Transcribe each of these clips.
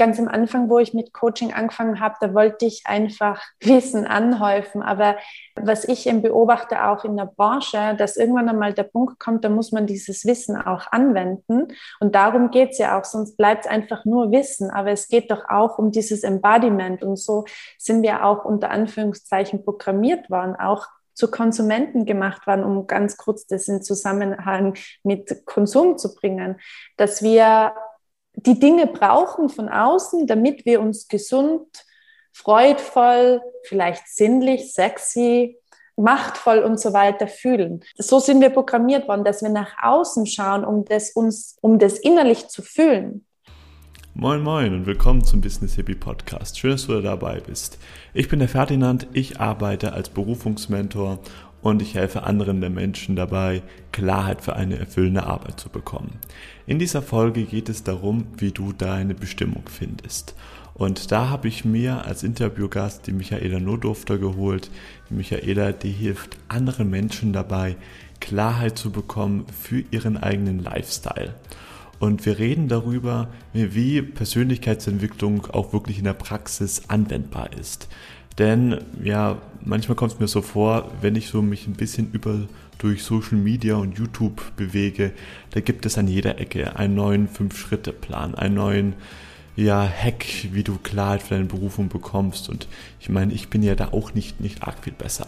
ganz am Anfang, wo ich mit Coaching angefangen habe, da wollte ich einfach Wissen anhäufen. Aber was ich eben beobachte, auch in der Branche, dass irgendwann einmal der Punkt kommt, da muss man dieses Wissen auch anwenden. Und darum geht es ja auch, sonst bleibt es einfach nur Wissen. Aber es geht doch auch um dieses Embodiment. Und so sind wir auch unter Anführungszeichen programmiert worden, auch zu Konsumenten gemacht worden, um ganz kurz das in Zusammenhang mit Konsum zu bringen, dass wir die Dinge brauchen von außen, damit wir uns gesund, freudvoll, vielleicht sinnlich, sexy, machtvoll und so weiter fühlen. So sind wir programmiert worden, dass wir nach außen schauen, um das innerlich zu fühlen. Moin Moin und willkommen zum Business Happy Podcast. Schön, dass du dabei bist. Ich bin der Ferdinand, ich arbeite als Berufungsmentor und ich helfe anderen der Menschen dabei, Klarheit für eine erfüllende Arbeit zu bekommen. In dieser Folge geht es darum, wie du deine Bestimmung findest. Und da habe ich mir als Interviewgast die Michaela Notdorfer geholt. Die Michaela, die hilft anderen Menschen dabei, Klarheit zu bekommen für ihren eigenen Lifestyle. Und wir reden darüber, wie Persönlichkeitsentwicklung auch wirklich in der Praxis anwendbar ist. Denn ja, manchmal kommt es mir so vor, wenn ich so mich ein bisschen durch Social Media und YouTube bewege, da gibt es an jeder Ecke einen neuen 5-Schritte-Plan, einen neuen Hack, wie du Klarheit für deine Berufung bekommst. Und ich meine, ich bin ja da auch nicht arg viel besser.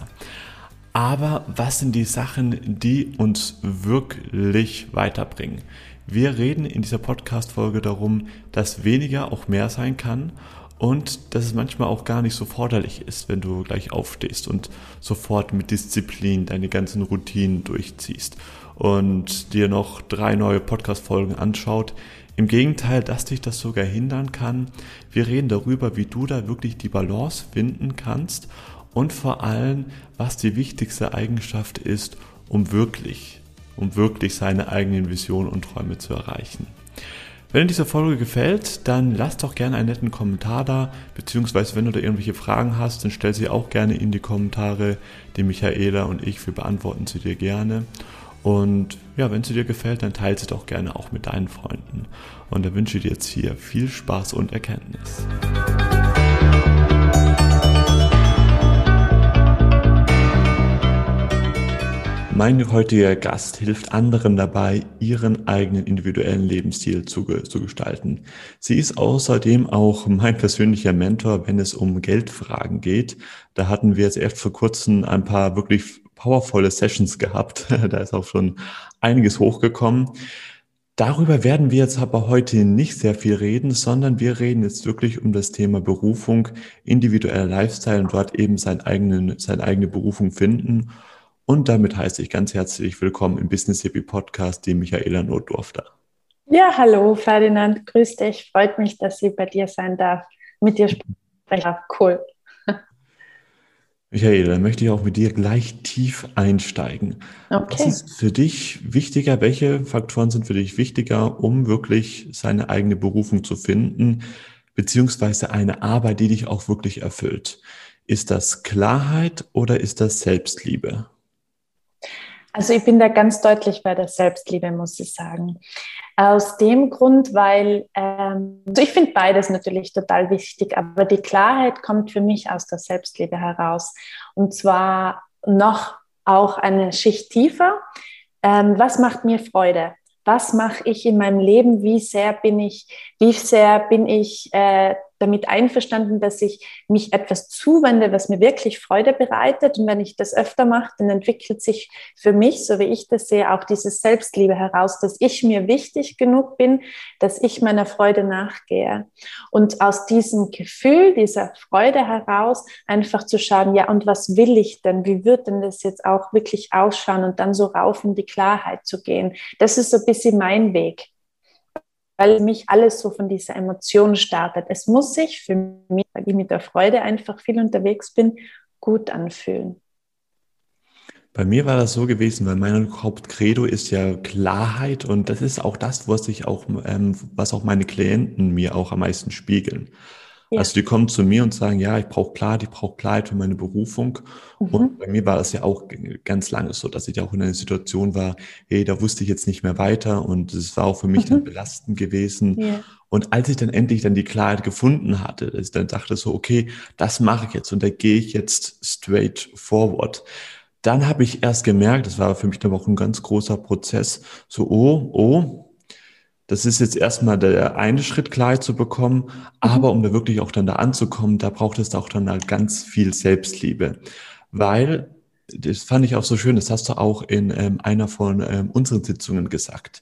Aber was sind die Sachen, die uns wirklich weiterbringen? Wir reden in dieser Podcast-Folge darum, dass weniger auch mehr sein kann und dass es manchmal auch gar nicht so forderlich ist, wenn du gleich aufstehst und sofort mit Disziplin deine ganzen Routinen durchziehst und dir noch 3 neue Podcast-Folgen anschaut. Im Gegenteil, dass dich das sogar hindern kann. Wir reden darüber, wie du da wirklich die Balance finden kannst und vor allem, was die wichtigste Eigenschaft ist, um wirklich seine eigenen Visionen und Träume zu erreichen. Wenn dir diese Folge gefällt, dann lass doch gerne einen netten Kommentar da, beziehungsweise wenn du da irgendwelche Fragen hast, dann stell sie auch gerne in die Kommentare, die Michaela und ich, wir beantworten sie dir gerne. Und ja, wenn sie dir gefällt, dann teile sie doch gerne auch mit deinen Freunden. Und dann wünsche ich dir jetzt hier viel Spaß und Erkenntnis. Mein heutiger Gast hilft anderen dabei, ihren eigenen individuellen Lebensstil zu gestalten. Sie ist außerdem auch mein persönlicher Mentor, wenn es um Geldfragen geht. Da hatten wir jetzt erst vor kurzem ein paar wirklich powervolle Sessions gehabt. Da ist auch schon einiges hochgekommen. Darüber werden wir jetzt aber heute nicht sehr viel reden, sondern wir reden jetzt wirklich um das Thema Berufung, individueller Lifestyle und dort eben seine eigene Berufung finden. Und damit heiße ich ganz herzlich willkommen im Business Happy Podcast, die Michaela Notdorfer. Ja, hallo Ferdinand, grüß dich. Freut mich, dass ich bei dir sein darf, mit dir sprechen darf. Cool. Michaela, dann möchte ich auch mit dir gleich tief einsteigen. Okay. Was ist für dich wichtiger? Welche Faktoren sind für dich wichtiger, um wirklich seine eigene Berufung zu finden, beziehungsweise eine Arbeit, die dich auch wirklich erfüllt? Ist das Klarheit oder ist das Selbstliebe? Also ich bin da ganz deutlich bei der Selbstliebe, muss ich sagen. Aus dem Grund, weil ich finde beides natürlich total wichtig, aber die Klarheit kommt für mich aus der Selbstliebe heraus. Und zwar noch auch eine Schicht tiefer. Was macht mir Freude? Was mache ich in meinem Leben? Wie sehr bin ich damit einverstanden, dass ich mich etwas zuwende, was mir wirklich Freude bereitet? Und wenn ich das öfter mache, dann entwickelt sich für mich, so wie ich das sehe, auch diese Selbstliebe heraus, dass ich mir wichtig genug bin, dass ich meiner Freude nachgehe. Und aus diesem Gefühl, dieser Freude heraus, einfach zu schauen, ja, und was will ich denn? Wie wird denn das jetzt auch wirklich ausschauen? Und dann so rauf in die Klarheit zu gehen. Das ist so ein bisschen mein Weg, weil mich alles so von dieser Emotion startet. Es muss sich für mich, weil ich mit der Freude einfach viel unterwegs bin, gut anfühlen. Bei mir war das so gewesen, weil mein Hauptcredo ist ja Klarheit und das ist auch das, was auch meine Klienten mir auch am meisten spiegeln. Ja. Also die kommen zu mir und sagen, ja, ich brauche Klarheit für meine Berufung. Mhm. Und bei mir war das ja auch ganz lange so, dass ich ja auch in einer Situation war, da wusste ich jetzt nicht mehr weiter und es war auch für mich dann belastend gewesen. Ja. Und als ich dann endlich dann die Klarheit gefunden hatte, dass ich dann dachte so, okay, das mache ich jetzt und da gehe ich jetzt straight forward. Dann habe ich erst gemerkt, das war für mich dann auch ein ganz großer Prozess, so das ist jetzt erstmal der eine Schritt, Klarheit zu bekommen, aber um da wirklich auch dann da anzukommen, da braucht es auch dann halt ganz viel Selbstliebe, weil, das fand ich auch so schön, das hast du auch in einer von unseren Sitzungen gesagt.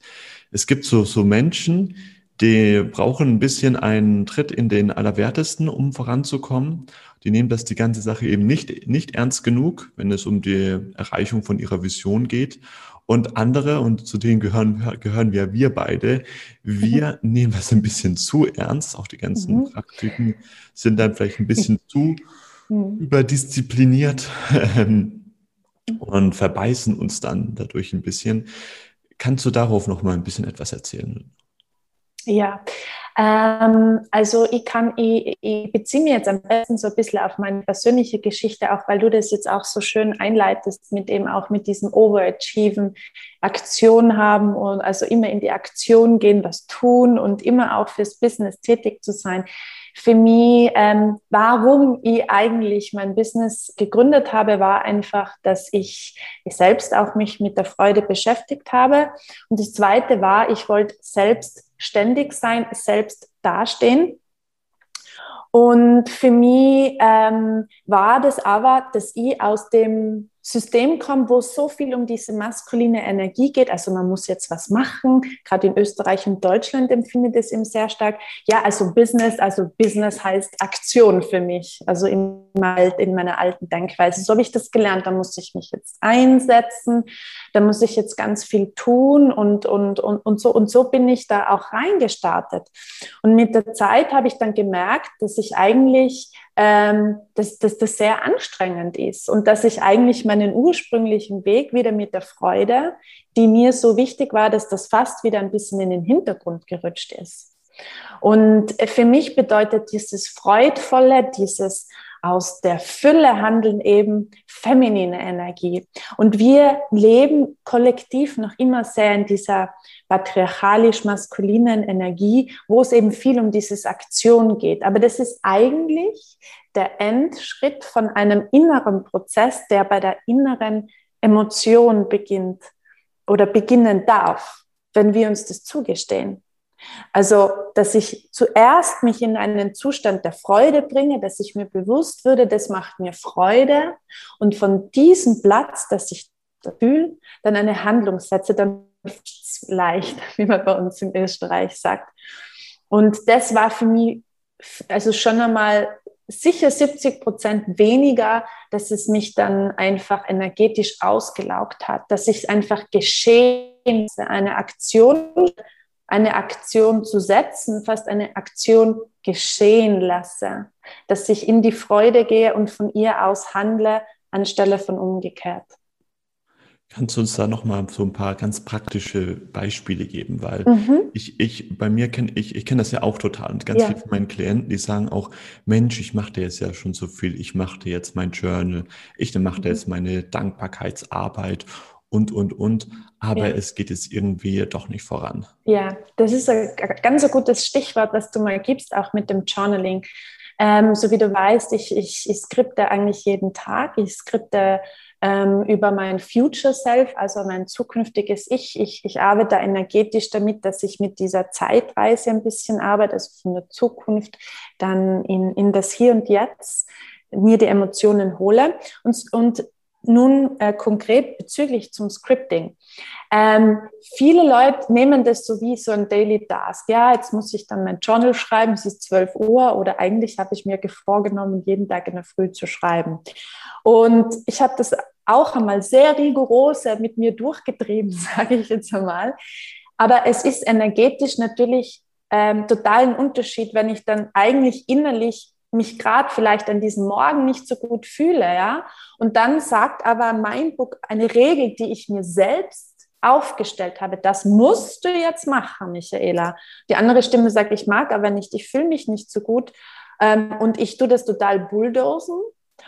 Es gibt so Menschen, die brauchen ein bisschen einen Tritt in den Allerwertesten, um voranzukommen. Die nehmen das die ganze Sache eben nicht ernst genug, wenn es um die Erreichung von ihrer Vision geht. Und andere, und zu denen gehören wir beide, wir nehmen das ein bisschen zu ernst. Auch die ganzen Praktiken sind dann vielleicht ein bisschen zu überdiszipliniert und verbeißen uns dann dadurch ein bisschen. Kannst du darauf noch mal ein bisschen etwas erzählen? Ja, also ich beziehe mich jetzt am besten so ein bisschen auf meine persönliche Geschichte, auch weil du das jetzt auch so schön einleitest, mit eben auch mit diesem Overachieven, Aktion haben und also immer in die Aktion gehen, was tun und immer auch fürs Business tätig zu sein. Für mich, warum ich eigentlich mein Business gegründet habe, war einfach, dass ich selbst auch mich mit der Freude beschäftigt habe. Und das Zweite war, ich wollte selbstständig sein, selbst dastehen. Und für mich war das aber, dass ich aus dem System komme, wo so viel um diese maskuline Energie geht, also man muss jetzt was machen, gerade in Österreich und Deutschland empfindet es eben sehr stark, ja, also Business heißt Aktion für mich, also in meiner alten Denkweise, so habe ich das gelernt, da muss ich mich jetzt einsetzen, da muss ich jetzt ganz viel tun und so bin ich da auch reingestartet. Und mit der Zeit habe ich dann gemerkt, dass ich eigentlich dass das sehr anstrengend ist und dass ich eigentlich meinen ursprünglichen Weg wieder mit der Freude, die mir so wichtig war, dass das fast wieder ein bisschen in den Hintergrund gerutscht ist. Und für mich bedeutet dieses Freudvolle, dieses aus der Fülle handeln eben feminine Energie. Und wir leben kollektiv noch immer sehr in dieser patriarchalisch-maskulinen Energie, wo es eben viel um dieses Aktion geht. Aber das ist eigentlich der Endschritt von einem inneren Prozess, der bei der inneren Emotion beginnt oder beginnen darf, wenn wir uns das zugestehen. Also, dass ich zuerst mich in einen Zustand der Freude bringe, dass ich mir bewusst würde, das macht mir Freude und von diesem Platz, dass ich fühle, dann eine Handlung setze, dann ist es leicht, wie man bei uns in Österreich sagt. Und das war für mich also schon einmal sicher 70% weniger, dass es mich dann einfach energetisch ausgelaugt hat, dass ich es einfach geschehen, eine Aktion zu setzen, fast eine Aktion geschehen lasse, dass ich in die Freude gehe und von ihr aus handle, anstelle von umgekehrt. Kannst du uns da nochmal so ein paar ganz praktische Beispiele geben? Weil ich kenne das ja auch total und ganz viele von meinen Klienten, die sagen auch, Mensch, ich mache da jetzt ja schon so viel, ich mache da jetzt mein Journal, ich mache da jetzt meine Dankbarkeitsarbeit und, aber es geht jetzt irgendwie doch nicht voran. Ja, das ist ein ganz gutes Stichwort, was du mal gibst, auch mit dem Journaling. So wie du weißt, ich skripte eigentlich jeden Tag, ich skripte über mein Future Self, also mein zukünftiges Ich. Ich arbeite energetisch damit, dass ich mit dieser Zeitreise ein bisschen arbeite, also von der Zukunft dann in das Hier und Jetzt, mir die Emotionen hole und nun konkret bezüglich zum Scripting. Viele Leute nehmen das so wie so ein Daily Task. Ja, jetzt muss ich dann mein Journal schreiben, es ist 12 Uhr oder eigentlich habe ich mir vorgenommen, jeden Tag in der Früh zu schreiben. Und ich habe das auch einmal sehr rigoros mit mir durchgetrieben, sage ich jetzt einmal. Aber es ist energetisch natürlich total ein Unterschied, wenn ich dann eigentlich innerlich mich gerade vielleicht an diesem Morgen nicht so gut fühle, ja. Und dann sagt aber mein Buch eine Regel, die ich mir selbst aufgestellt habe, das musst du jetzt machen, Michaela. Die andere Stimme sagt, ich mag aber nicht, ich fühle mich nicht so gut und ich tue das total bulldosen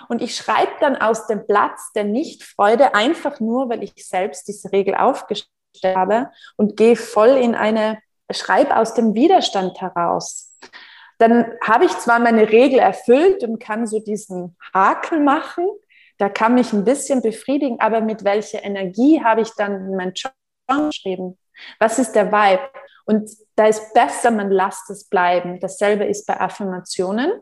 und ich schreibe dann aus dem Platz der Nichtfreude einfach nur, weil ich selbst diese Regel aufgestellt habe und gehe voll in eine schreib aus dem Widerstand heraus. Dann habe ich zwar meine Regel erfüllt und kann so diesen Haken machen, da kann mich ein bisschen befriedigen, aber mit welcher Energie habe ich dann meinen Job geschrieben? Was ist der Vibe? Und da ist besser, man lasst es bleiben. Dasselbe ist bei Affirmationen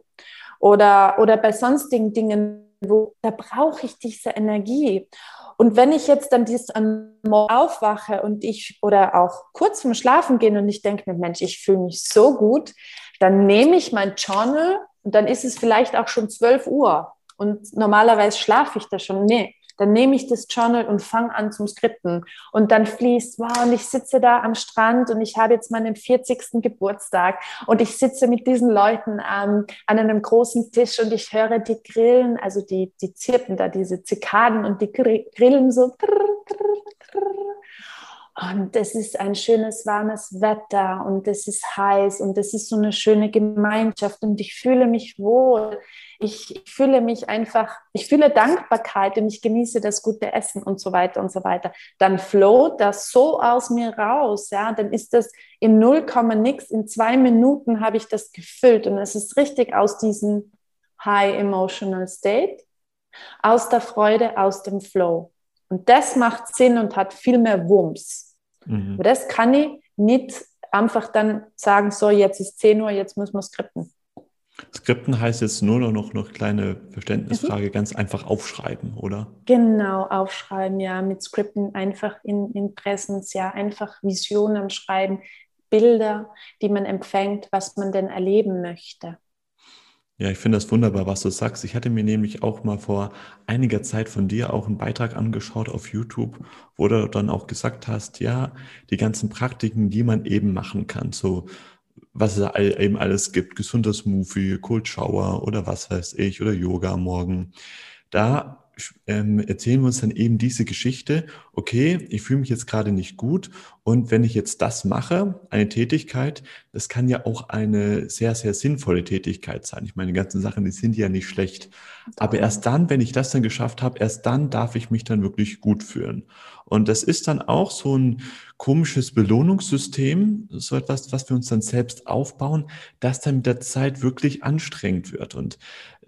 oder bei sonstigen Dingen, wo da brauche ich diese Energie. Und wenn ich jetzt dann am Morgen aufwache und oder auch kurz vorm Schlafen gehen und ich denke mir, Mensch, ich fühle mich so gut, dann nehme ich mein Journal und dann ist es vielleicht auch schon 12 Uhr. Und normalerweise schlafe ich da schon. Nee, dann nehme ich das Journal und fange an zum Skripten. Und dann fließt, wow, und ich sitze da am Strand und ich habe jetzt meinen 40. Geburtstag und ich sitze mit diesen Leuten an einem großen Tisch und ich höre die Grillen, also die zirpen da, diese Zikaden und die Grillen so. Und es ist ein schönes, warmes Wetter und es ist heiß und es ist so eine schöne Gemeinschaft und ich fühle mich wohl. Ich fühle Dankbarkeit und ich genieße das gute Essen und so weiter und so weiter. Dann float das so aus mir raus, ja, dann ist das in 0,nix, in 2 Minuten habe ich das gefüllt und es ist richtig aus diesem High Emotional State, aus der Freude, aus dem Flow. Und das macht Sinn und hat viel mehr Wumms. Mhm. Aber das kann ich nicht einfach dann sagen, so, jetzt ist 10 Uhr, jetzt müssen wir skripten. Skripten heißt jetzt nur noch kleine Verständnisfrage, ganz einfach aufschreiben, oder? Genau, aufschreiben, ja, mit Skripten einfach in Präsenz, ja, einfach Visionen schreiben, Bilder, die man empfängt, was man denn erleben möchte. Ja, ich finde das wunderbar, was du sagst. Ich hatte mir nämlich auch mal vor einiger Zeit von dir auch einen Beitrag angeschaut auf YouTube, wo du dann auch gesagt hast, ja, die ganzen Praktiken, die man eben machen kann, so was es eben alles gibt, gesunder Smoothie, Cold Shower oder was weiß ich oder Yoga am Morgen, da erzählen wir uns dann eben diese Geschichte, okay, ich fühle mich jetzt gerade nicht gut und wenn ich jetzt das mache, eine Tätigkeit, das kann ja auch eine sehr, sehr sinnvolle Tätigkeit sein. Ich meine, die ganzen Sachen, die sind ja nicht schlecht, aber erst dann, wenn ich das dann geschafft habe, erst dann darf ich mich dann wirklich gut fühlen. Und das ist dann auch so ein komisches Belohnungssystem, so etwas, was wir uns dann selbst aufbauen, das dann mit der Zeit wirklich anstrengend wird. Und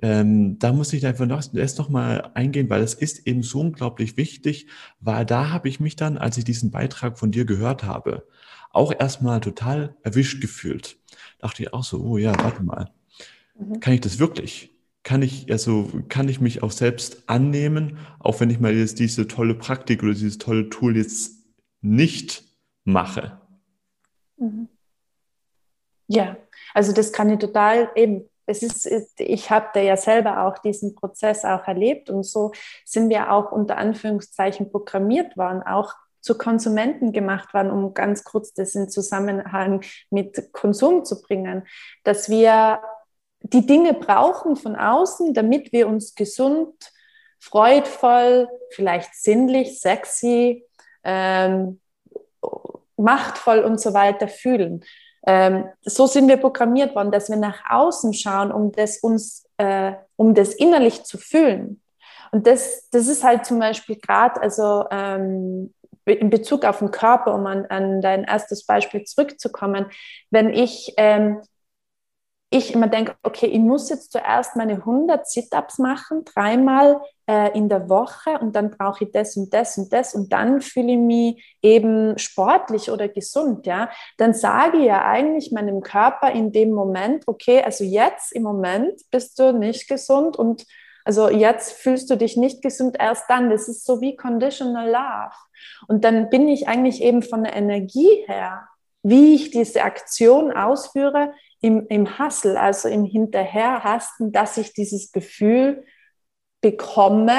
da muss ich einfach erst noch mal eingehen, weil das ist eben so unglaublich wichtig, weil da habe ich mich dann, als ich diesen Beitrag von dir gehört habe, auch erstmal total erwischt gefühlt. Dachte ich auch so, oh ja, warte mal, kann ich das wirklich? Kann ich mich auch selbst annehmen, auch wenn ich mal jetzt diese tolle Praktik oder dieses tolle Tool jetzt nicht mache? Ja, also das kann ich total eben. Ich habe da ja selber auch diesen Prozess auch erlebt und so sind wir auch unter Anführungszeichen programmiert worden, auch zu Konsumenten gemacht waren, um ganz kurz das in Zusammenhang mit Konsum zu bringen, dass wir die Dinge brauchen von außen, damit wir uns gesund, freudvoll, vielleicht sinnlich, sexy, machtvoll und so weiter fühlen. So sind wir programmiert worden, dass wir nach außen schauen, um das innerlich zu fühlen. Und das ist halt zum Beispiel gerade, also in Bezug auf den Körper, um an dein erstes Beispiel zurückzukommen, wenn ich immer denke, okay, ich muss jetzt zuerst meine 100 Sit-Ups machen, 3-mal in der Woche und dann brauche ich das und das und das und dann fühle ich mich eben sportlich oder gesund, ja, dann sage ich ja eigentlich meinem Körper in dem Moment, okay, also jetzt im Moment bist du nicht gesund und also jetzt fühlst du dich nicht gesund, erst dann, das ist so wie Conditional Love und dann bin ich eigentlich eben von der Energie her, wie ich diese Aktion ausführe, im Hustle, also im Hinterherhasten, dass ich dieses Gefühl bekomme,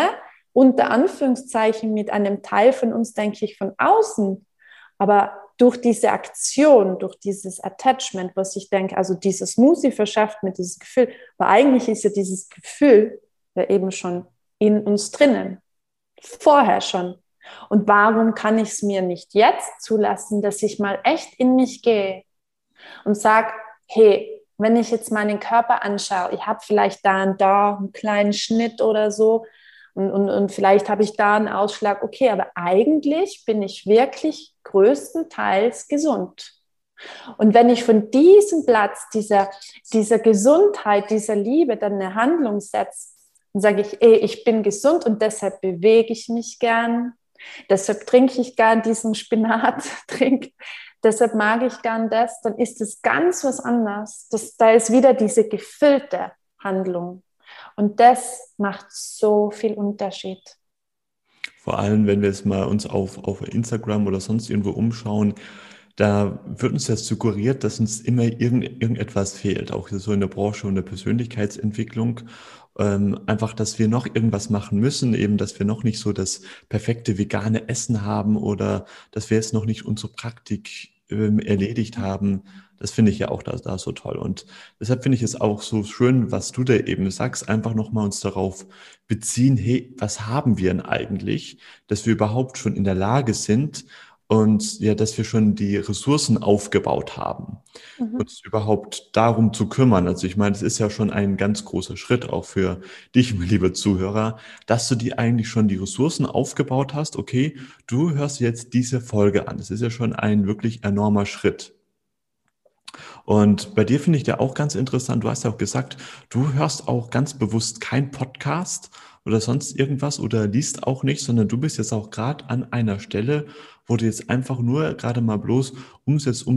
unter Anführungszeichen mit einem Teil von uns, denke ich, von außen. Aber durch diese Aktion, durch dieses Attachment, was ich denke, also dieses Smoothie verschafft mir dieses Gefühl, weil eigentlich ist ja dieses Gefühl ja eben schon in uns drinnen, vorher schon. Und warum kann ich es mir nicht jetzt zulassen, dass ich mal echt in mich gehe und sage, hey, wenn ich jetzt meinen Körper anschaue, ich habe vielleicht da und da einen kleinen Schnitt oder so und vielleicht habe ich da einen Ausschlag, okay, aber eigentlich bin ich wirklich größtenteils gesund. Und wenn ich von diesem Platz, dieser Gesundheit, dieser Liebe dann eine Handlung setze, dann sage ich, ich bin gesund und deshalb bewege ich mich gern, deshalb trinke ich gern diesen Spinattrink, deshalb mag ich gern das, dann ist es ganz was anderes. Da ist wieder diese gefüllte Handlung. Und das macht so viel Unterschied. Vor allem, wenn wir jetzt mal uns auf Instagram oder sonst irgendwo umschauen, da wird uns ja suggeriert, dass uns immer irgendetwas fehlt, auch so in der Branche und der Persönlichkeitsentwicklung. Einfach, dass wir noch irgendwas machen müssen, eben, dass wir noch nicht so das perfekte vegane Essen haben oder dass wir jetzt noch nicht unsere Praktik erledigt haben. Das finde ich ja auch da so toll. Und deshalb finde ich es auch so schön, was du da eben sagst, einfach nochmal uns darauf beziehen, hey, was haben wir denn eigentlich, dass wir überhaupt schon in der Lage sind, und ja, dass wir schon die Ressourcen aufgebaut haben, uns überhaupt darum zu kümmern. Also ich meine, es ist ja schon ein ganz großer Schritt, auch für dich, mein lieber Zuhörer, dass du dir eigentlich schon die Ressourcen aufgebaut hast. Okay, du hörst jetzt diese Folge an. Das ist ja schon ein wirklich enormer Schritt. Und bei dir finde ich ja auch ganz interessant, du hast ja auch gesagt, du hörst auch ganz bewusst keinen Podcast oder sonst irgendwas oder liest auch nicht, sondern du bist jetzt auch gerade an einer Stelle, wo du jetzt einfach nur gerade mal bloß umsetzt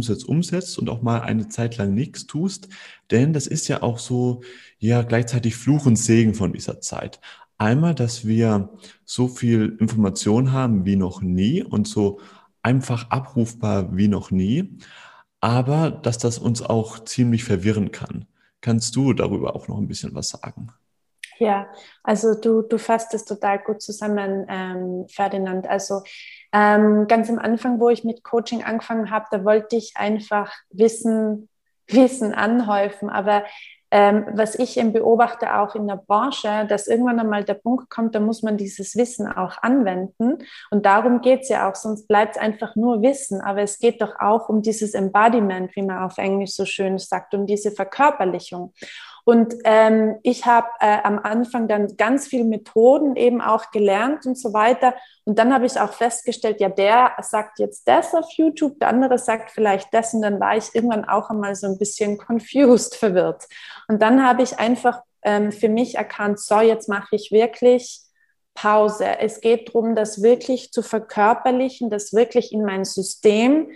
und auch mal eine Zeit lang nichts tust, denn das ist ja auch so, ja, gleichzeitig Fluch und Segen von dieser Zeit. Einmal, dass wir so viel Information haben wie noch nie und so einfach abrufbar wie noch nie, aber dass das uns auch ziemlich verwirren kann. Kannst du darüber auch noch ein bisschen was sagen? Ja, also du fasst es total gut zusammen, Ferdinand. Also ganz am Anfang, wo ich mit Coaching angefangen habe, da wollte ich einfach Wissen anhäufen. Aber was ich eben beobachte, auch in der Branche, dass irgendwann einmal der Punkt kommt, da muss man dieses Wissen auch anwenden. Und darum geht es ja auch, sonst bleibt es einfach nur Wissen. Aber es geht doch auch um dieses Embodiment, wie man auf Englisch so schön sagt, um diese Verkörperlichung. Und ich habe am Anfang dann ganz viele Methoden eben auch gelernt und so weiter. Und dann habe ich auch festgestellt, ja, der sagt jetzt das auf YouTube, der andere sagt vielleicht das. Und dann war ich irgendwann auch einmal so ein bisschen confused, verwirrt. Und dann habe ich einfach für mich erkannt, so, jetzt mache ich wirklich Pause. Es geht darum, das wirklich zu verkörperlichen, das wirklich in mein System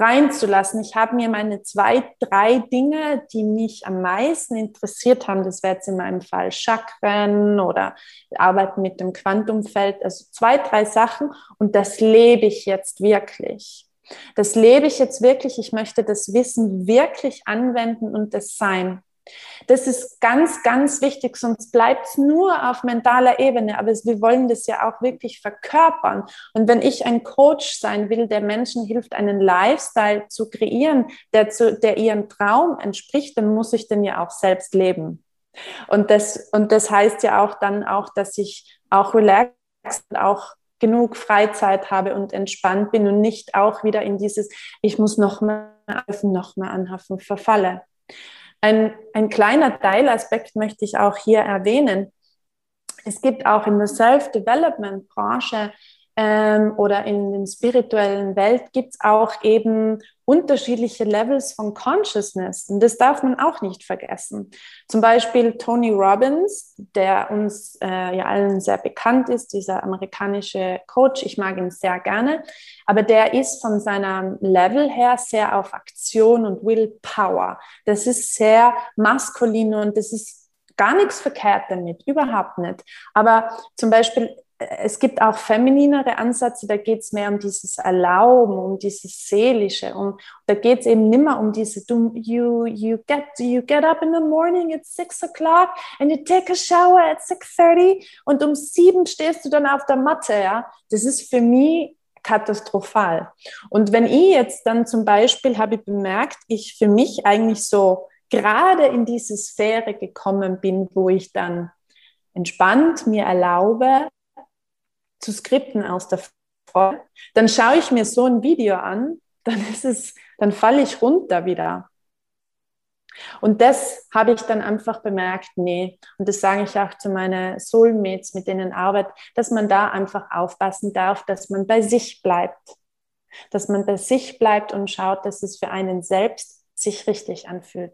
reinzulassen. Ich habe mir meine 2, 3 Dinge, die mich am meisten interessiert haben, das wäre jetzt in meinem Fall Chakren oder Arbeiten mit dem Quantumfeld, also 2, 3 Sachen, und das lebe ich jetzt wirklich. Das lebe ich jetzt wirklich. Ich möchte das Wissen wirklich anwenden und das sein. Das ist ganz, ganz wichtig, sonst bleibt es nur auf mentaler Ebene, aber wir wollen das ja auch wirklich verkörpern. Und wenn ich ein Coach sein will, der Menschen hilft, einen Lifestyle zu kreieren, der ihrem Traum entspricht, dann muss ich den ja auch selbst leben. Und das heißt ja auch dann auch, dass ich auch relaxed und auch genug Freizeit habe und entspannt bin und nicht auch wieder in dieses, ich muss noch mehr anhaften, verfalle. Ein kleiner Teilaspekt möchte ich auch hier erwähnen. Es gibt auch in der Self-Development-Branche oder in der spirituellen Welt gibt es auch eben unterschiedliche Levels von Consciousness. Und das darf man auch nicht vergessen. Zum Beispiel Tony Robbins, der uns ja allen sehr bekannt ist, dieser amerikanische Coach, ich mag ihn sehr gerne, aber der ist von seinem Level her sehr auf Aktion und Willpower. Das ist sehr maskulin und das ist gar nichts verkehrt damit, überhaupt nicht. Aber zum Beispiel, es gibt auch femininere Ansätze, da geht es mehr um dieses Erlauben, um dieses Seelische. Und da geht es eben nicht mehr um dieses you get up in the morning at 6 o'clock and you take a shower at 6:30 und um 7 stehst du dann auf der Matte. Ja? Das ist für mich katastrophal. Und wenn ich jetzt dann zum Beispiel, habe ich bemerkt, ich für mich eigentlich so gerade in diese Sphäre gekommen bin, wo ich dann entspannt mir erlaube, zu skripten aus der Folge, dann schaue ich mir so ein Video an, dann falle ich runter wieder. Und das habe ich dann einfach bemerkt, nee, und das sage ich auch zu meinen Soulmates, mit denen ich arbeite, dass man da einfach aufpassen darf, dass man bei sich bleibt. Dass man bei sich bleibt und schaut, dass es für einen selbst sich richtig anfühlt.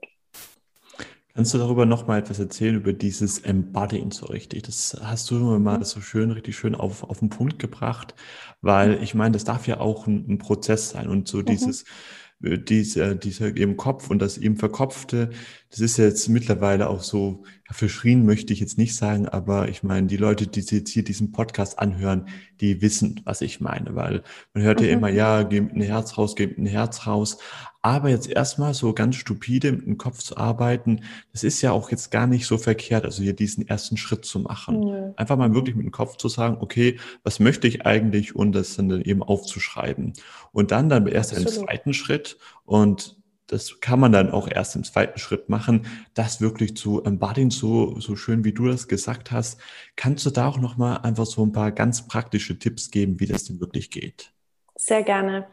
Kannst du darüber noch mal etwas erzählen, über dieses Embodying so richtig? Das hast du mal so schön, richtig schön auf den Punkt gebracht, weil ich meine, das darf ja auch ein Prozess sein und so dieser im Kopf und das eben Verkopfte, das ist jetzt mittlerweile auch so, verschrien möchte ich jetzt nicht sagen, aber ich meine, die Leute, die jetzt hier diesen Podcast anhören, die wissen, was ich meine, weil man hört ja immer, ja, geh mit dem Herz raus, geh mit dem Herz raus, aber jetzt erstmal so ganz stupide mit dem Kopf zu arbeiten, das ist ja auch jetzt gar nicht so verkehrt, also hier diesen ersten Schritt zu machen. Mhm. Einfach mal wirklich mit dem Kopf zu sagen, okay, was möchte ich eigentlich und das dann eben aufzuschreiben. Und dann erst einen zweiten Schritt und das kann man dann auch erst im zweiten Schritt machen, das wirklich zu embodying, so schön wie du das gesagt hast. Kannst du da auch nochmal einfach so ein paar ganz praktische Tipps geben, wie das denn wirklich geht? Sehr gerne.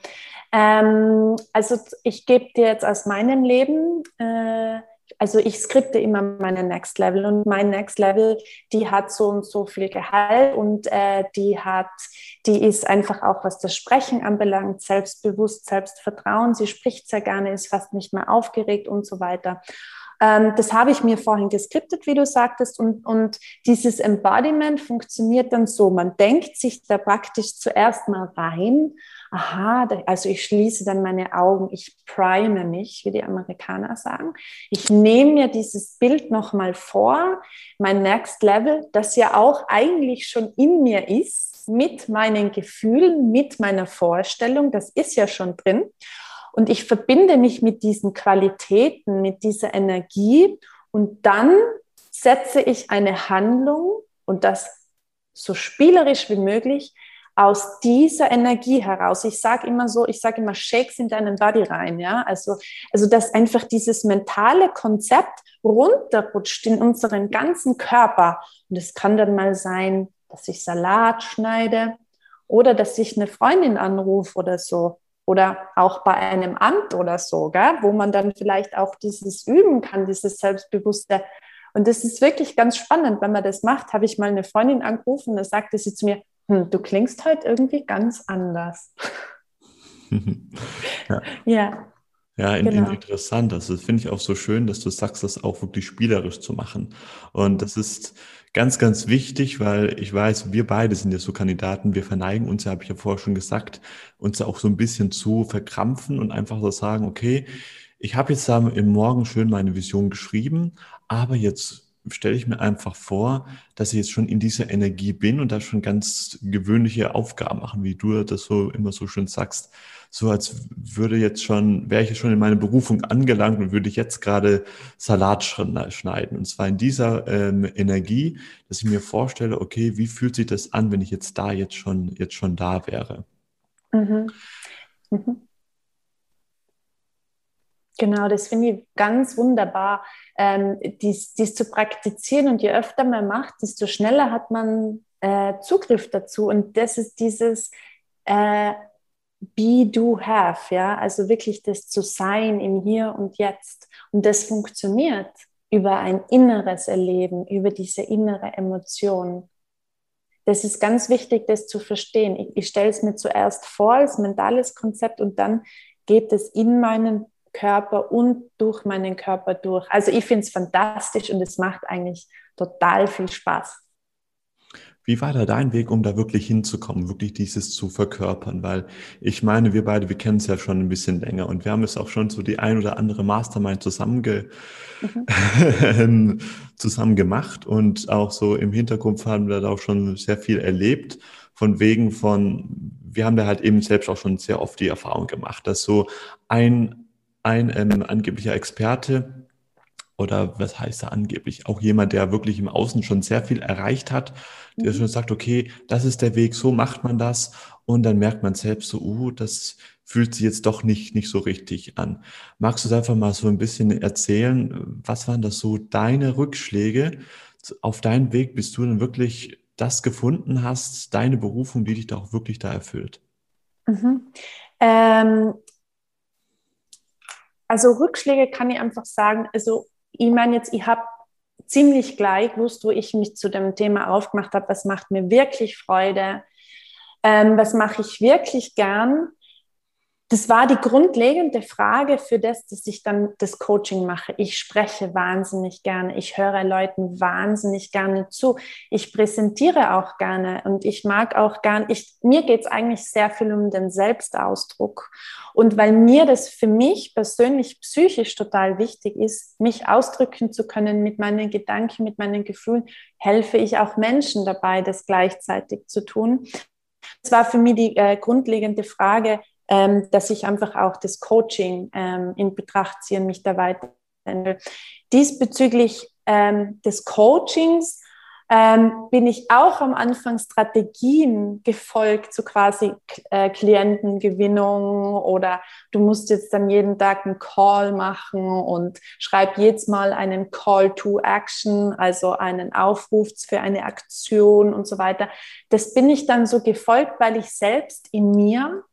Also ich gebe dir jetzt aus meinem Leben, also ich skripte immer meine Next Level und mein Next Level, die hat so und so viel Gehalt und die ist einfach auch, was das Sprechen anbelangt, selbstbewusst, Selbstvertrauen, sie spricht sehr gerne, ist fast nicht mehr aufgeregt und so weiter. Das habe ich mir vorhin geskriptet, wie du sagtest, und dieses Embodiment funktioniert dann so, man denkt sich da praktisch zuerst mal rein, aha, also ich schließe dann meine Augen, ich prime mich, wie die Amerikaner sagen, ich nehme mir dieses Bild nochmal vor, mein Next Level, das ja auch eigentlich schon in mir ist, mit meinen Gefühlen, mit meiner Vorstellung, das ist ja schon drin. Und ich verbinde mich mit diesen Qualitäten, mit dieser Energie und dann setze ich eine Handlung und das so spielerisch wie möglich aus dieser Energie heraus. Ich sage immer, Shakes in deinen Body rein, ja. Also, dass einfach dieses mentale Konzept runterrutscht in unseren ganzen Körper. Und es kann dann mal sein, dass ich Salat schneide oder dass ich eine Freundin anrufe oder so. Oder auch bei einem Amt oder so, gell? Wo man dann vielleicht auch dieses üben kann, dieses Selbstbewusste. Und das ist wirklich ganz spannend, wenn man das macht. Habe ich mal eine Freundin angerufen, da sagte sie zu mir, du klingst heute irgendwie ganz anders. Ja, genau. Interessant. Also das finde ich auch so schön, dass du sagst, das auch wirklich spielerisch zu machen. Und das ist ganz, ganz wichtig, weil ich weiß, wir beide sind ja so Kandidaten, wir verneigen uns, ja, habe ich ja vorher schon gesagt, uns auch so ein bisschen zu verkrampfen und einfach so sagen, okay, ich habe jetzt da im Morgen schön meine Vision geschrieben, aber jetzt stelle ich mir einfach vor, dass ich jetzt schon in dieser Energie bin und da schon ganz gewöhnliche Aufgaben machen, wie du das so immer so schön sagst. So als wäre ich jetzt schon in meiner Berufung angelangt und würde ich jetzt gerade Salat schneiden. Und zwar in dieser Energie, dass ich mir vorstelle, okay, wie fühlt sich das an, wenn ich jetzt schon da wäre? Mhm. Mhm. Genau, das finde ich ganz wunderbar, dies zu praktizieren. Und je öfter man macht, desto schneller hat man Zugriff dazu. Und das ist dieses Be, Do, Have, ja, also wirklich das zu sein im Hier und Jetzt. Und das funktioniert über ein inneres Erleben, über diese innere Emotion. Das ist ganz wichtig, das zu verstehen. Ich stelle es mir zuerst vor als mentales Konzept und dann geht es in meinen Körper und durch meinen Körper durch. Also ich finde es fantastisch und es macht eigentlich total viel Spaß. Wie war da dein Weg, um da wirklich hinzukommen, wirklich dieses zu verkörpern? Weil ich meine, wir beide, wir kennen es ja schon ein bisschen länger und wir haben es auch schon so die ein oder andere Mastermind zusammen gemacht und auch so im Hintergrund haben wir da auch schon sehr viel erlebt. Wir haben da halt eben selbst auch schon sehr oft die Erfahrung gemacht, dass so ein angeblicher Experte oder was heißt er angeblich, auch jemand, der wirklich im Außen schon sehr viel erreicht hat, der schon sagt, okay, das ist der Weg, so macht man das und dann merkt man selbst so, das fühlt sich jetzt doch nicht so richtig an. Magst du es einfach mal so ein bisschen erzählen, was waren das so deine Rückschläge auf deinen Weg, bis du dann wirklich das gefunden hast, deine Berufung, die dich da auch wirklich da erfüllt? Also Rückschläge kann ich einfach sagen, also ich meine jetzt, ich habe ziemlich gleich gewusst, wo ich mich zu dem Thema aufgemacht habe, was macht mir wirklich Freude, was mache ich wirklich gern, Das war die grundlegende Frage für das, dass ich dann das Coaching mache. Ich spreche wahnsinnig gerne, ich höre Leuten wahnsinnig gerne zu, ich präsentiere auch gerne und ich mag auch gerne, mir geht es eigentlich sehr viel um den Selbstausdruck. Und weil mir das für mich persönlich psychisch total wichtig ist, mich ausdrücken zu können mit meinen Gedanken, mit meinen Gefühlen, helfe ich auch Menschen dabei, das gleichzeitig zu tun. Das war für mich die grundlegende Frage, dass ich einfach auch das Coaching in Betracht ziehe und mich da weiterentwickle. Diesbezüglich des Coachings bin ich auch am Anfang Strategien gefolgt, so quasi Klientengewinnung oder du musst jetzt dann jeden Tag einen Call machen und schreib jetzt mal einen Call to Action, also einen Aufruf für eine Aktion und so weiter. Das bin ich dann so gefolgt, weil ich selbst in mir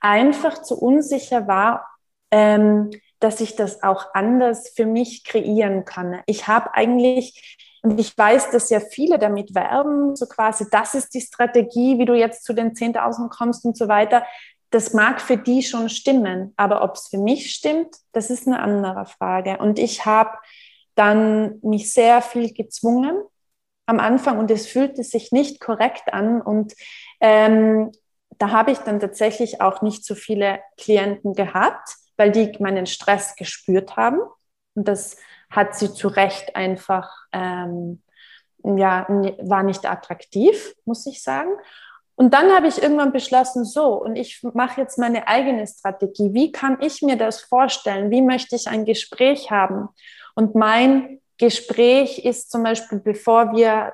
einfach zu unsicher war, dass ich das auch anders für mich kreieren kann. Ich habe eigentlich, und ich weiß, dass ja viele damit werben, so quasi, das ist die Strategie, wie du jetzt zu den 10.000 kommst und so weiter. Das mag für die schon stimmen, aber ob es für mich stimmt, das ist eine andere Frage. Und ich habe dann mich sehr viel gezwungen am Anfang und es fühlte sich nicht korrekt an und da habe ich dann tatsächlich auch nicht so viele Klienten gehabt, weil die meinen Stress gespürt haben. Und das hat sie zu Recht einfach, war nicht attraktiv, muss ich sagen. Und dann habe ich irgendwann beschlossen, und ich mache jetzt meine eigene Strategie. Wie kann ich mir das vorstellen? Wie möchte ich ein Gespräch haben? Und mein Gespräch ist zum Beispiel, bevor wir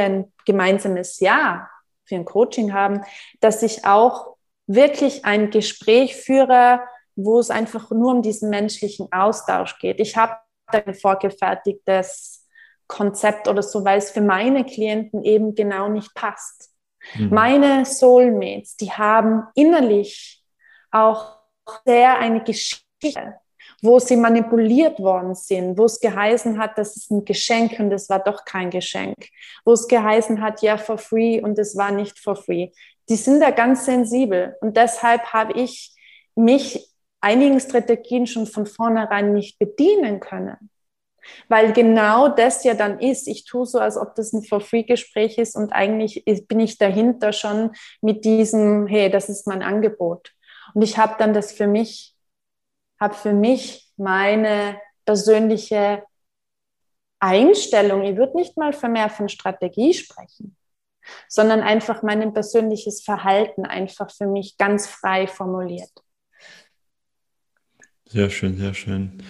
ein gemeinsames Jahr für ein Coaching haben, dass ich auch wirklich ein Gespräch führe, wo es einfach nur um diesen menschlichen Austausch geht. Ich habe da ein vorgefertigtes Konzept oder so, weil es für meine Klienten eben genau nicht passt. Mhm. Meine Soulmates, die haben innerlich auch sehr eine Geschichte, wo sie manipuliert worden sind, wo es geheißen hat, das ist ein Geschenk und es war doch kein Geschenk, wo es geheißen hat, ja, for free und es war nicht for free. Die sind da ganz sensibel und deshalb habe ich mich einigen Strategien schon von vornherein nicht bedienen können, weil genau das ja dann ist, ich tue so, als ob das ein For-Free-Gespräch ist und eigentlich bin ich dahinter schon mit diesem, hey, das ist mein Angebot. Und ich habe dann das für mich meine persönliche Einstellung, ich würde nicht mal mehr von Strategie sprechen, sondern einfach mein persönliches Verhalten einfach für mich ganz frei formuliert. Sehr schön, sehr schön.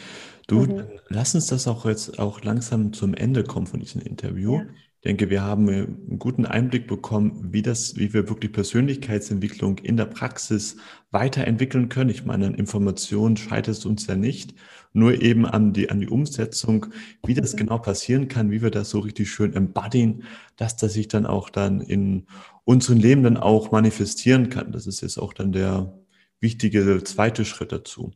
Du, Lass uns das auch jetzt auch langsam zum Ende kommen von diesem Interview. Ja. Ich denke, wir haben einen guten Einblick bekommen, wie wir wirklich Persönlichkeitsentwicklung in der Praxis weiterentwickeln können. Ich meine, an Informationen scheitert es uns ja nicht, nur eben an die Umsetzung, wie das genau passieren kann, wie wir das so richtig schön embodyen, dass das sich dann auch dann in unserem Leben dann auch manifestieren kann. Das ist jetzt auch dann der wichtige zweite Schritt dazu.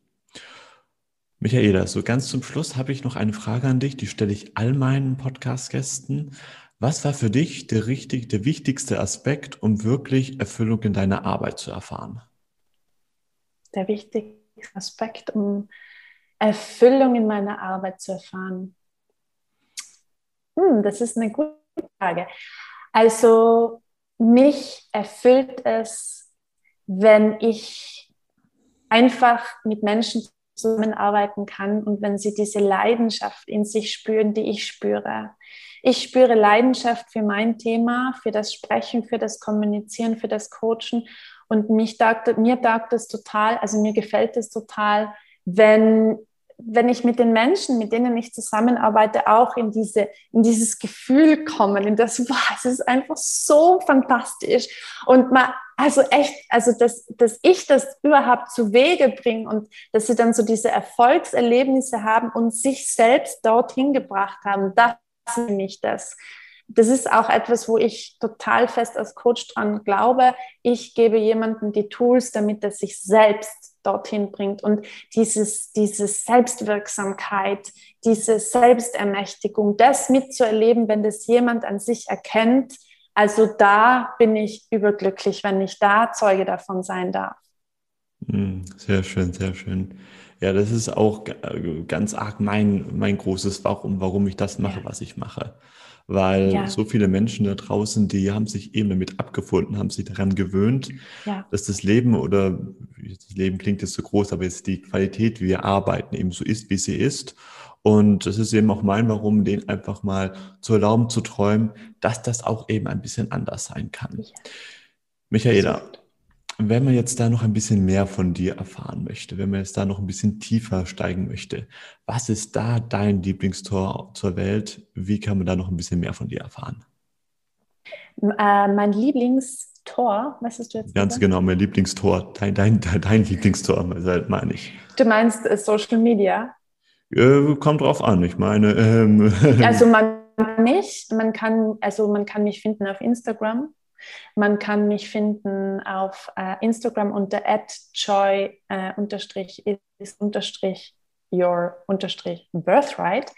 Michaela, so ganz zum Schluss habe ich noch eine Frage an dich, die stelle ich all meinen Podcast-Gästen. Was war für dich der wichtigste Aspekt, um wirklich Erfüllung in deiner Arbeit zu erfahren? Der wichtigste Aspekt, um Erfüllung in meiner Arbeit zu erfahren? Das ist eine gute Frage. Also mich erfüllt es, wenn ich einfach mit Menschen zusammenarbeiten kann und wenn sie diese Leidenschaft in sich spüren, die ich spüre. Ich spüre Leidenschaft für mein Thema, für das Sprechen, für das Kommunizieren, für das Coachen und mir taugt es total, also mir gefällt es total, wenn ich mit den Menschen, mit denen ich zusammenarbeite, auch in dieses Gefühl komme, in das, wow, es ist einfach so fantastisch und dass ich das überhaupt zu Wege bringe und dass sie dann so diese Erfolgserlebnisse haben und sich selbst dorthin gebracht haben, das ist nämlich das. Das ist auch etwas, wo ich total fest als Coach dran glaube. Ich gebe jemandem die Tools, damit er sich selbst dorthin bringt. Und diese Selbstwirksamkeit, diese Selbstermächtigung, das mitzuerleben, wenn das jemand an sich erkennt, Also da bin ich überglücklich, wenn ich da Zeuge davon sein darf. Sehr schön, sehr schön. Ja, das ist auch ganz arg mein großes Warum ich das mache, was ich mache. Weil so viele Menschen da draußen, die haben sich eben damit abgefunden, haben sich daran gewöhnt, dass das Leben oder das Leben klingt jetzt so groß, aber jetzt die Qualität, wie wir arbeiten, eben so ist, wie sie ist. Und das ist eben auch mein Warum, den einfach mal zu erlauben, zu träumen, dass das auch eben ein bisschen anders sein kann. Ja. Michaela, wenn man jetzt da noch ein bisschen mehr von dir erfahren möchte, wenn man jetzt da noch ein bisschen tiefer steigen möchte, was ist da dein Lieblingstor zur Welt? Wie kann man da noch ein bisschen mehr von dir erfahren? Mein Lieblingstor, was hast du jetzt gesagt? Ganz genau, mein Lieblingstor, dein Lieblingstor, meine ich. Du meinst Social Media? Kommt drauf an, ich meine... Also man kann mich finden auf Instagram. Man kann mich finden auf Instagram unter @joy_is_your_birthright.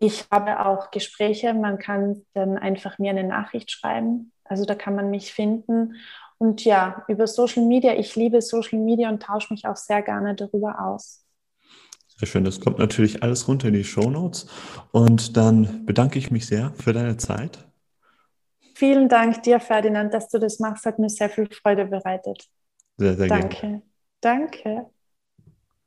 Ich habe auch Gespräche, man kann dann einfach mir eine Nachricht schreiben. Also da kann man mich finden. Und ja, über Social Media, ich liebe Social Media und tausche mich auch sehr gerne darüber aus. Sehr schön, das kommt natürlich alles runter in die Shownotes. Und dann bedanke ich mich sehr für deine Zeit. Vielen Dank dir, Ferdinand, dass du das machst. Hat mir sehr viel Freude bereitet. Sehr, sehr gerne. Danke. Danke.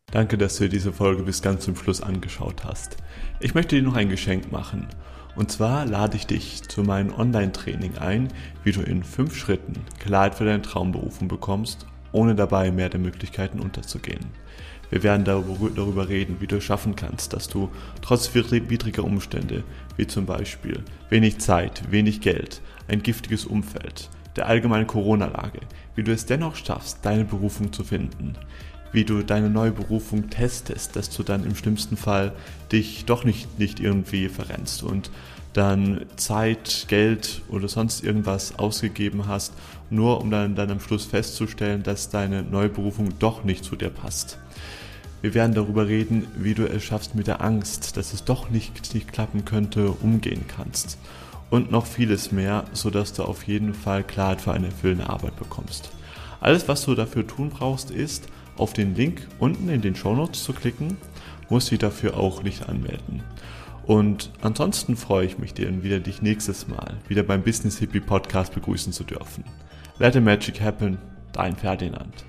Danke, dass du dir diese Folge bis ganz zum Schluss angeschaut hast. Ich möchte dir noch ein Geschenk machen. Und zwar lade ich dich zu meinem Online-Training ein, wie du in 5 Schritten Klarheit für deine Traumberufung bekommst, ohne dabei mehr der Möglichkeiten unterzugehen. Wir werden darüber reden, wie du es schaffen kannst, dass du trotz widriger Umstände, wie zum Beispiel wenig Zeit, wenig Geld, ein giftiges Umfeld, der allgemeinen Corona-Lage, wie du es dennoch schaffst, deine Berufung zu finden, wie du deine neue Berufung testest, dass du dann im schlimmsten Fall dich doch nicht irgendwie verrennst und dann Zeit, Geld oder sonst irgendwas ausgegeben hast, nur um dann am Schluss festzustellen, dass deine neue Berufung doch nicht zu dir passt. Wir werden darüber reden, wie du es schaffst, mit der Angst, dass es doch nicht klappen könnte, umgehen kannst. Und noch vieles mehr, sodass du auf jeden Fall Klarheit für eine erfüllende Arbeit bekommst. Alles, was du dafür tun brauchst, ist, auf den Link unten in den Shownotes zu klicken, musst dich dafür auch nicht anmelden. Und ansonsten freue ich mich, dich nächstes Mal wieder beim Business Happy Podcast begrüßen zu dürfen. Let the Magic Happen, dein Ferdinand.